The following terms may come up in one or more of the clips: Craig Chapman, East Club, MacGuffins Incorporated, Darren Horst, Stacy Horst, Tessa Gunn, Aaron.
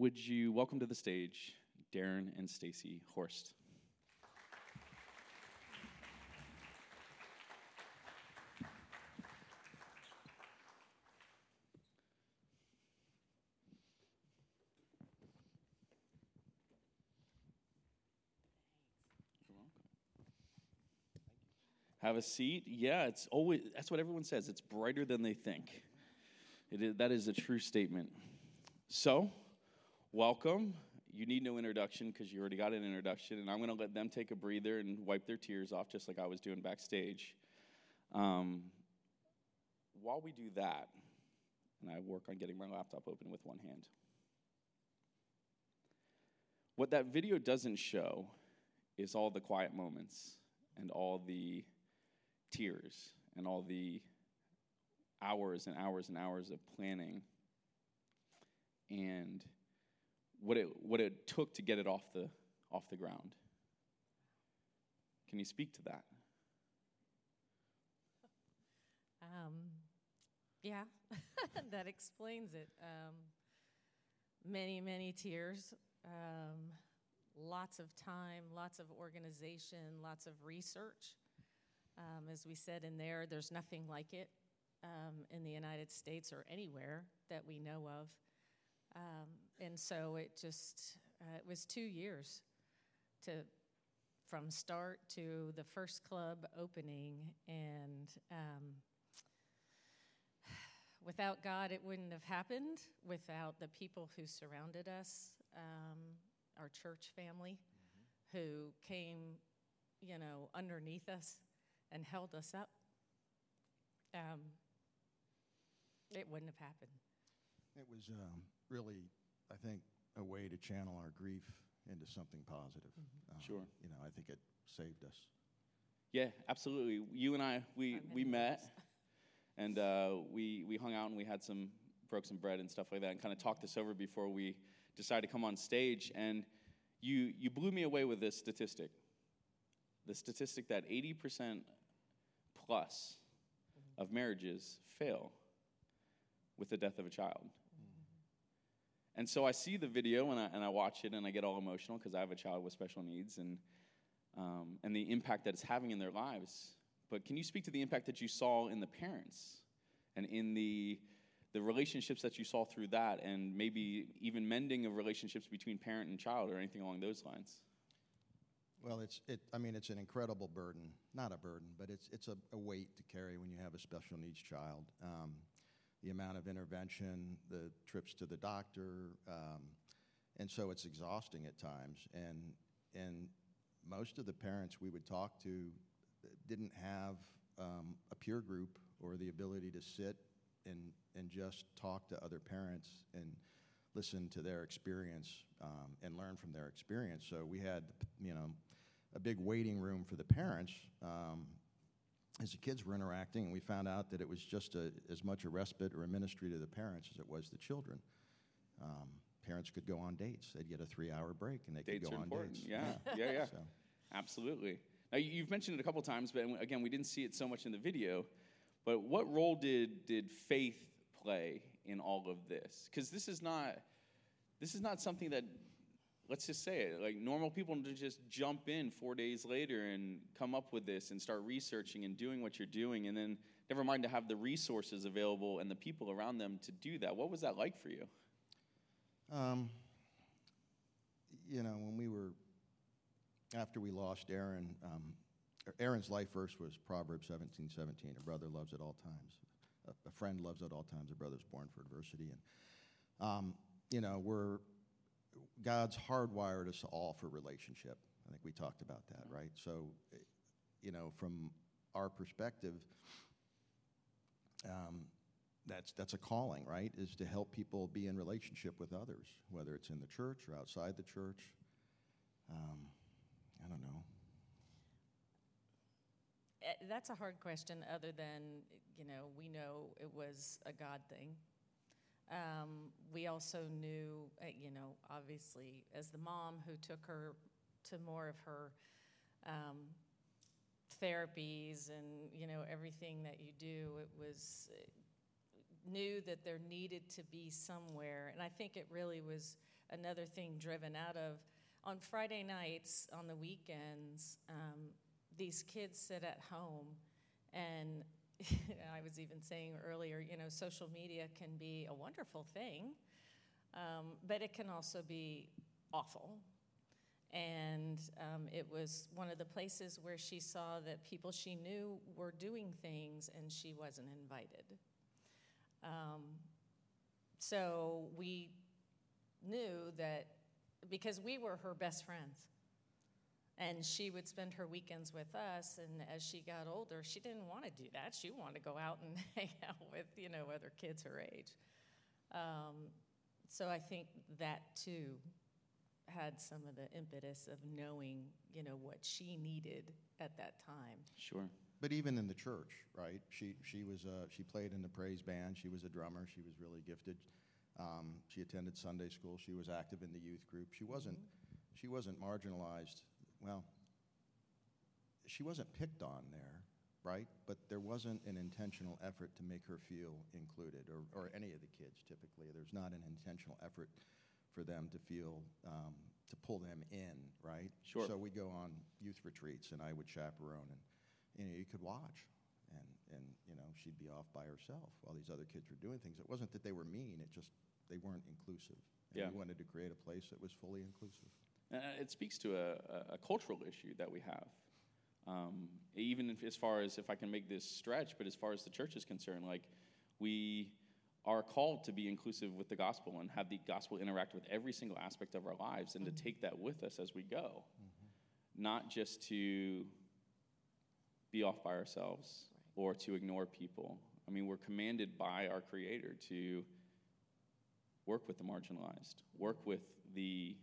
Would you welcome to the stage Darren and Stacy Horst? Have a seat. Yeah, it's always, that's what everyone says. It's brighter than they think. It is, that is a true statement. So, welcome. You need no introduction because you already got an introduction, and I'm going to let them take a breather and wipe their tears off just like I was doing backstage. While we do that, and I work on getting my laptop open with one hand, what that video doesn't show is all the quiet moments and all the tears, and all the hours and hours and hours of planning, and what it took to get it off the ground. Can you speak to that? Yeah, that explains it. Many, many tears. Lots of time, lots of organization, lots of research. As we said in there, there's nothing like it in the United States or anywhere that we know of. And so it was 2 years from start to the first club opening. And without God, it wouldn't have happened. Without the people who surrounded us, our church family, mm-hmm. who came, underneath us and held us up, it wouldn't have happened. It was really, I think, a way to channel our grief into something positive. Mm-hmm. Sure. I think it saved us. Yeah, absolutely. You and I, we met, and we hung out, and we had broke some bread and stuff like that, and kind of talked this over before we decided to come on stage. And you blew me away with this statistic. The statistic that 80% plus of marriages fail with the death of a child. Mm-hmm. And so I see the video, and I watch it, and I get all emotional because I have a child with special needs, and the impact that it's having in their lives. But can you speak to the impact that you saw in the parents and in the relationships that you saw through that, and maybe even mending of relationships between parent and child or anything along those lines? Well, it's an incredible burden. Not a burden, but it's a weight to carry when you have a special needs child. The amount of intervention, the trips to the doctor, and so it's exhausting at times. And most of the parents we would talk to didn't have a peer group or the ability to sit and just talk to other parents and listen to their experience and learn from their experience. So we had, a big waiting room for the parents as the kids were interacting, and we found out that it was just as much a respite or a ministry to the parents as it was the children. Parents could go on dates. They'd get a 3-hour break, and they could go on dates. Yeah. So. Absolutely. Now, you've mentioned it a couple times, but again, we didn't see it so much in the video, but what role did faith play in all of this? Because this is not something that, let's just say it, like normal people don't just jump in 4 days later and come up with this and start researching and doing what you're doing, and then never mind to have the resources available and the people around them to do that. What was that like for you? When we were, after we lost Aaron, Aaron's life verse was Proverbs 17:17. A brother loves at all times. A friend loves at all times. A brother's born for adversity. And, God's hardwired us all for relationship. I think we talked about that, right? So, from our perspective, that's a calling, right? Is to help people be in relationship with others, whether it's in the church or outside the church. I don't know. That's a hard question other than, we know it was a God thing. We also knew, obviously, as the mom who took her to more of her therapies and, everything that you do, it was knew that there needed to be somewhere. And I think it really was another thing driven out of, on Friday nights, on the weekends, these kids sit at home, and I was even saying earlier, you know, social media can be a wonderful thing, but it can also be awful. And it was one of the places where she saw that people she knew were doing things and she wasn't invited. So we knew that, because we were her best friends, and she would spend her weekends with us, and as she got older, she didn't want to do that. She wanted to go out and hang out with, you know, other kids her age. So I think that, too, had some of the impetus of knowing, you know, what she needed at that time. Sure. But even in the church, right? She played in the praise band. She was a drummer. She was really gifted. She attended Sunday school. She was active in the youth group. She wasn't marginalized. Well, she wasn't picked on there, right? But there wasn't an intentional effort to make her feel included, or any of the kids typically. There's not an intentional effort for them to feel, to pull them in, right? Sure. So we go on youth retreats, and I would chaperone, and you know, you could watch, and you know, she'd be off by herself while these other kids were doing things. It wasn't that they were mean; it just they weren't inclusive. And yeah. We wanted to create a place that was fully inclusive. And it speaks to a cultural issue that we have, even if, as far as, if I can make this stretch, but as far as the church is concerned, like we are called to be inclusive with the gospel and have the gospel interact with every single aspect of our lives, and to take that with us as we go, not just to be off by ourselves or to ignore people. I mean, we're commanded by our Creator to work with the marginalized, work with the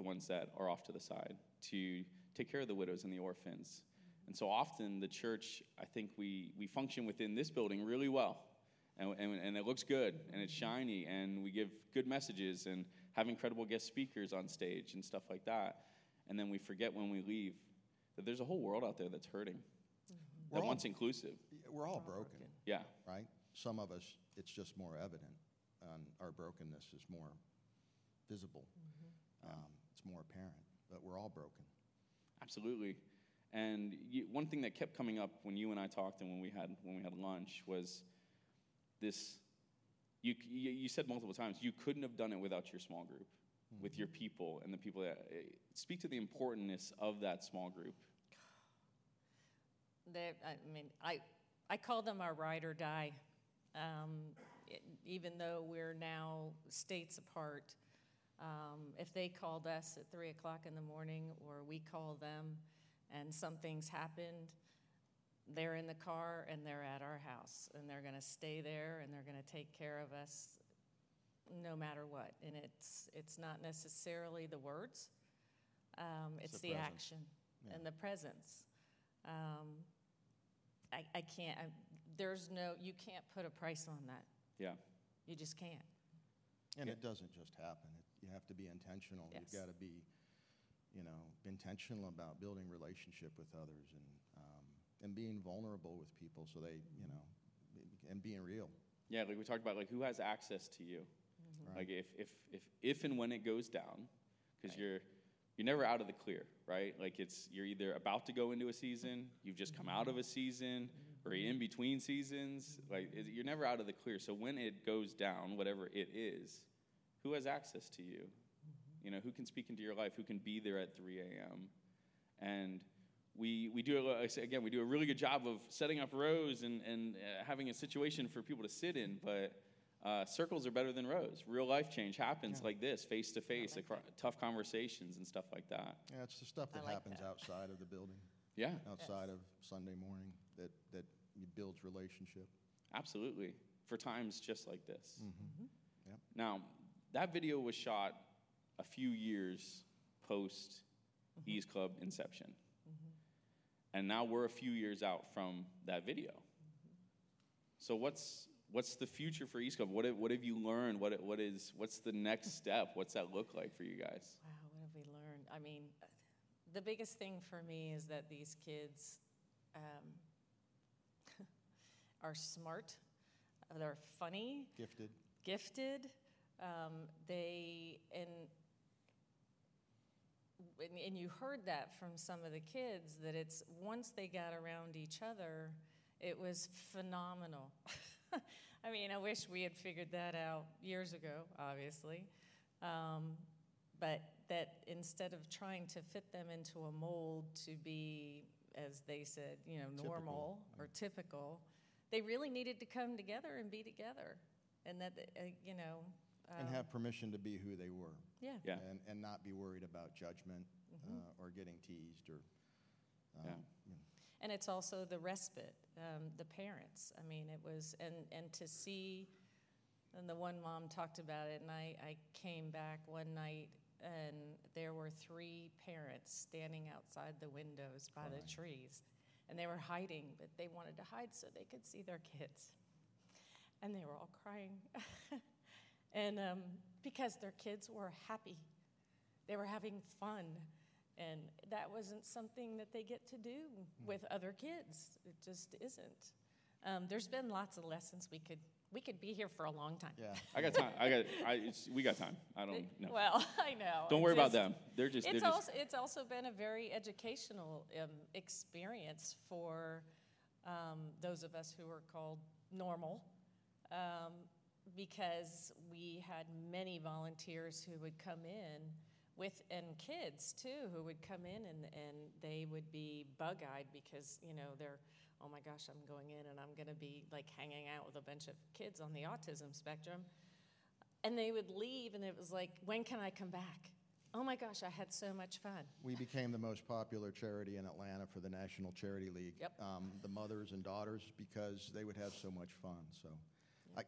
ones that are off to the side, to take care of the widows and the orphans. And so often the church, I think we function within this building really well. And it looks good, and it's shiny, and we give good messages, and have incredible guest speakers on stage, and stuff like that. And then we forget when we leave that there's a whole world out there that's hurting, that wants inclusive. We're all broken. Yeah. Right? Some of us, it's just more evident, and our brokenness is more visible. Mm-hmm. It's more apparent, but we're all broken. Absolutely. And one thing that kept coming up when you and I talked, and when we had lunch, was this, you said multiple times, you couldn't have done it without your small group, with your people and the people that speak to the importance of that small group. I call them our ride or die. Even though we're now states apart, if they called us at 3 o'clock in the morning, or we call them and something's happened, they're in the car, and they're at our house, and they're going to stay there, and they're going to take care of us no matter what. And it's not necessarily the words. It's the action, yeah, and the presence. I can't. You can't put a price on that. Yeah. You just can't. And it doesn't just happen. You have to be intentional. Yes. You've got to be, you know, intentional about building relationship with others, and being vulnerable with people, so they, you know, and being real. Yeah, like we talked about, like who has access to you, right. Like if and when it goes down, because right, you're never out of the clear, right? Like you're either about to go into a season, you've just come out of a season, or in between seasons. Like you're never out of the clear. So when it goes down, whatever it is, who has access to you? You know, who can speak into your life? Who can be there at 3 a.m. and We do a really good job of setting up rows and having a situation for people to sit in, but circles are better than rows. Real life change happens like this, face to face, tough conversations and stuff like that. Yeah, it's the stuff that happens outside of the building. Yeah, outside of Sunday morning that builds relationship. Absolutely, for times just like this. Mm-hmm. Mm-hmm. Yep. Now, that video was shot a few years post East Club inception. And now we're a few years out from that video. Mm-hmm. So what's the future for East Club? What have you learned? What's the next step? What's that look like for you guys? Wow, what have we learned? I mean, the biggest thing for me is that these kids are smart. They're funny. Gifted. And you heard that from some of the kids, that it's once they got around each other, it was phenomenal. I mean, I wish we had figured that out years ago, obviously. But that instead of trying to fit them into a mold to be, as they said, normal or typical, they really needed to come together and be together. And that, and have permission to be who they were. Yeah. And not be worried about judgment or getting teased or. And it's also the respite, the parents. I mean, it was, and to see, and the one mom talked about it, and I came back one night, and there were three parents standing outside the windows by the trees, and they were hiding, but they wanted to hide so they could see their kids. And they were all crying. And because their kids were happy. They were having fun. And that wasn't something that they get to do with other kids. It just isn't. There's been lots of lessons. We could be here for a long time. Yeah, I got time. We got time. I don't know. Well, I know. Don't worry about them. They're just. It's also been a very educational experience for those of us who are called normal. Because we had many volunteers who would come in with, and kids too, who would come in and they would be bug-eyed because, they're, oh my gosh, I'm going in and I'm going to be like hanging out with a bunch of kids on the autism spectrum. And they would leave and it was like, when can I come back? Oh my gosh, I had so much fun. We became the most popular charity in Atlanta for the National Charity League. Yep. The mothers and daughters, because they would have so much fun, so.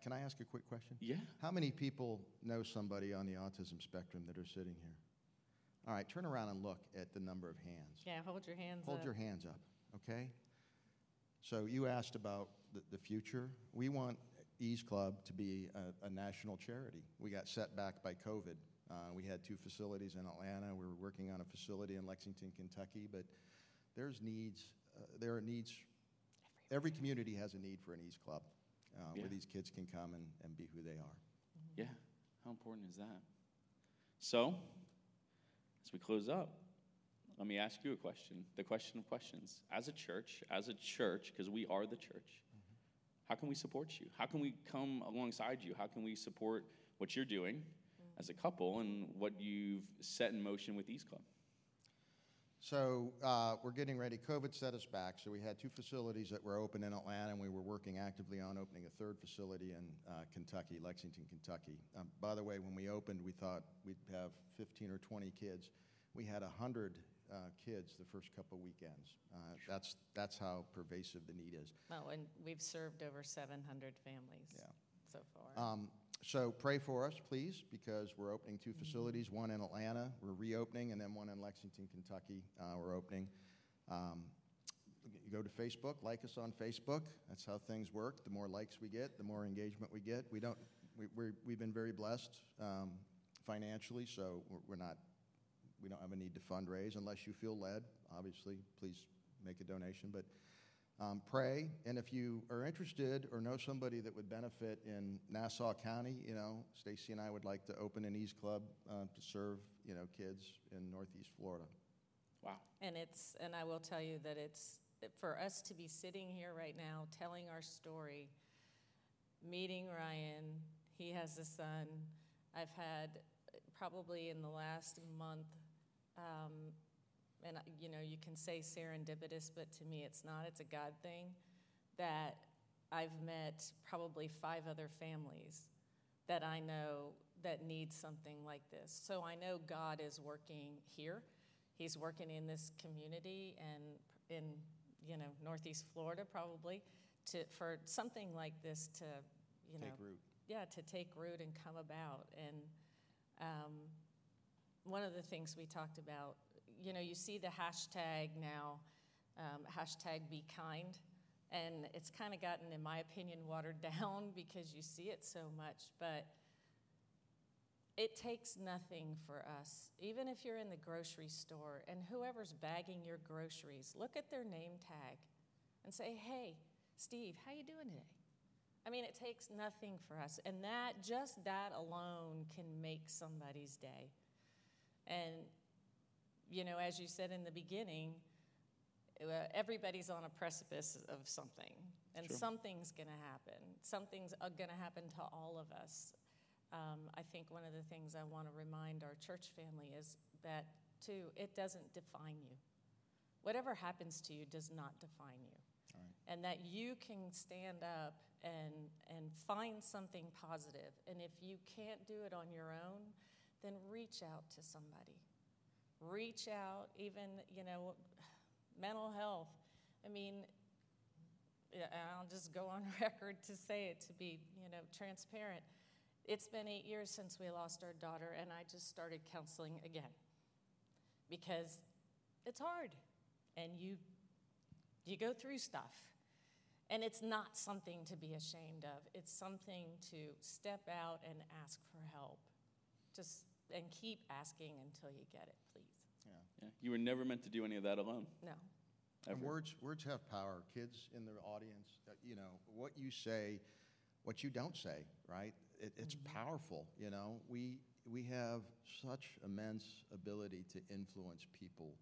Can I ask a quick question? Yeah. How many people know somebody on the autism spectrum that are sitting here? All right, turn around and look at the number of hands. Yeah, hold your hands up, okay? So you asked about the future. We want East Club to be a national charity. We got set back by COVID. We had two facilities in Atlanta. We were working on a facility in Lexington, Kentucky, but there are needs. Every community has a need for an East Club. Where these kids can come and be who they are. Yeah, how important is that? So, as we close up, let me ask you a question, the question of questions. As a church, because we are the church, how can we support you? How can we come alongside you? How can we support what you're doing as a couple and what you've set in motion with East Club? So we're getting ready. COVID set us back. So we had two facilities that were open in Atlanta, and we were working actively on opening a third facility in Kentucky, Lexington, Kentucky. By the way, when we opened, we thought we'd have 15 or 20 kids. We had 100 kids the first couple weekends. That's how pervasive the need is. Oh, and we've served over 700 families so far. So pray for us, please, because we're opening two facilities, one in Atlanta, we're reopening, and then one in Lexington, Kentucky, we're opening. Go to Facebook, like us on Facebook. That's how things work. The more likes we get, the more engagement we get. We've been very blessed financially, so we don't have a need to fundraise unless you feel led. Obviously, please make a donation, but. Pray, and if you are interested or know somebody that would benefit in Nassau County, Stacy and I would like to open an East Club to serve, kids in Northeast Florida. Wow. And I will tell you that it's, for us to be sitting here right now, telling our story, meeting Ryan, he has a son. I've had probably in the last month, and you can say serendipitous, but to me it's not, it's a God thing, that I've met probably 5 other families that I know that need something like this. So I know God is working here. He's working in this community and in, Northeast Florida probably, for something like this to, take root. Yeah, to take root and come about. And one of the things we talked about, you see the hashtag now, #BeKind, and it's kind of gotten, in my opinion, watered down because you see it so much, but it takes nothing for us. Even if you're in the grocery store and whoever's bagging your groceries, look at their name tag and say, hey, Steve, how you doing today? I mean, it takes nothing for us. And that, just that alone can make somebody's day. And, you know, as you said in the beginning, everybody's on a precipice of something. And sure, something's going to happen. Something's going to happen to all of us. I think one of the things I want to remind our church family is that, too, it doesn't define you. Whatever happens to you does not define you. Right. And that you can stand up and find something positive. And if you can't do it on your own, then reach out to somebody. Reach out, even, you know, mental health. I mean, I'll just go on record to say it, to be, you know, transparent. It's been 8 years since we lost our daughter, and I just started counseling again because it's hard, and you go through stuff, and it's not something to be ashamed of. It's something to step out and ask for help, just and keep asking until you get it, please. Yeah. You were never meant to do any of that alone. No. Ever. And words have power. Kids in the audience, you know, what you say, what you don't say, right? It's mm-hmm. powerful, you know. We have such immense ability to influence people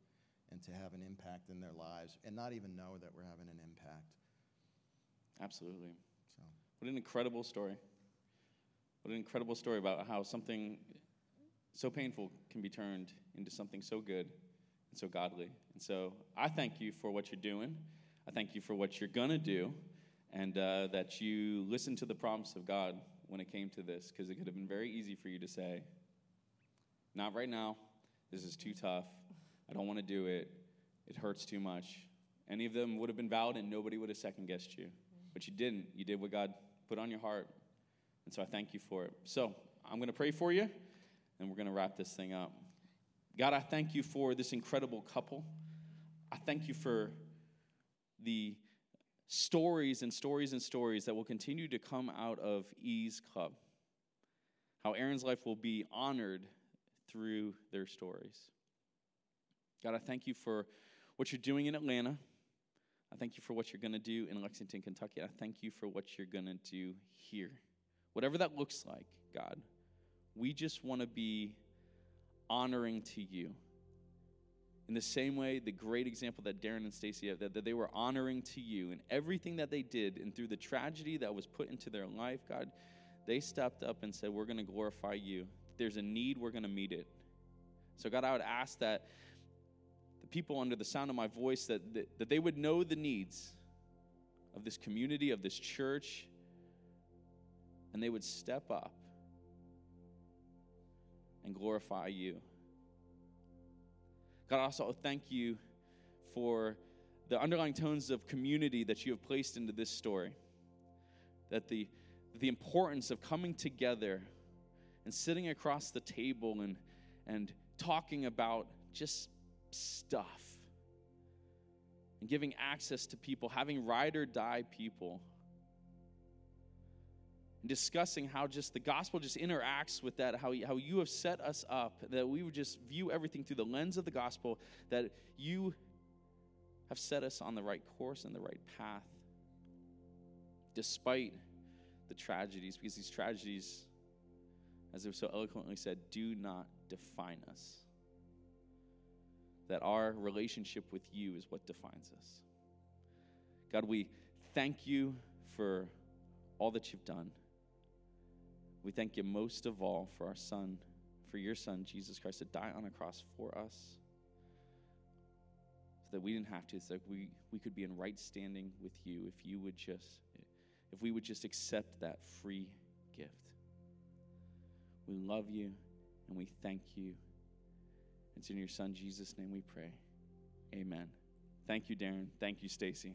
and to have an impact in their lives and not even know that we're having an impact. Absolutely. So, what an incredible story. What an incredible story about how something so painful can be turned into something so good and so godly. And so I thank you for what you're doing. I thank you for what you're going to do, and that you listened to the prompts of God when it came to this, because it could have been very easy for you to say, not right now, this is too tough, I don't want to do it, it hurts too much. Any of them would have been valid, and nobody would have second-guessed you. But you didn't. You did what God put on your heart. And so I thank you for it. So I'm going to pray for you, and we're going to wrap this thing up. God, I thank you for this incredible couple. I thank you for the stories and stories and stories that will continue to come out of Ease Club. How Aaron's life will be honored through their stories. God, I thank you for what you're doing in Atlanta. I thank you for what you're going to do in Lexington, Kentucky. I thank you for what you're going to do here. Whatever that looks like, God, we just want to be honoring to you. In the same way, the great example that Darren and Stacy have, that they were honoring to you in everything that they did, and through the tragedy that was put into their life, God, they stepped up and said, we're going to glorify you. If there's a need, we're going to meet it. So God, I would ask that the people under the sound of my voice, that they would know the needs of this community, of this church, and they would step up and glorify you. God, I also thank you for the underlying tones of community that you have placed into this story, that the importance of coming together and sitting across the table and talking about just stuff and giving access to people, having ride or die people, and discussing how just the gospel just interacts with that, how you have set us up, that we would just view everything through the lens of the gospel, that you have set us on the right course and the right path despite the tragedies, because these tragedies, as it was so eloquently said, do not define us. That our relationship with you is what defines us. God, we thank you for all that you've done. We thank you most of all for our son, for your son, Jesus Christ, to die on a cross for us so that we didn't have to. It's like we could be in right standing with you if we would just accept that free gift. We love you and we thank you. It's in your son, Jesus' name we pray. Amen. Thank you, Darren. Thank you, Stacy.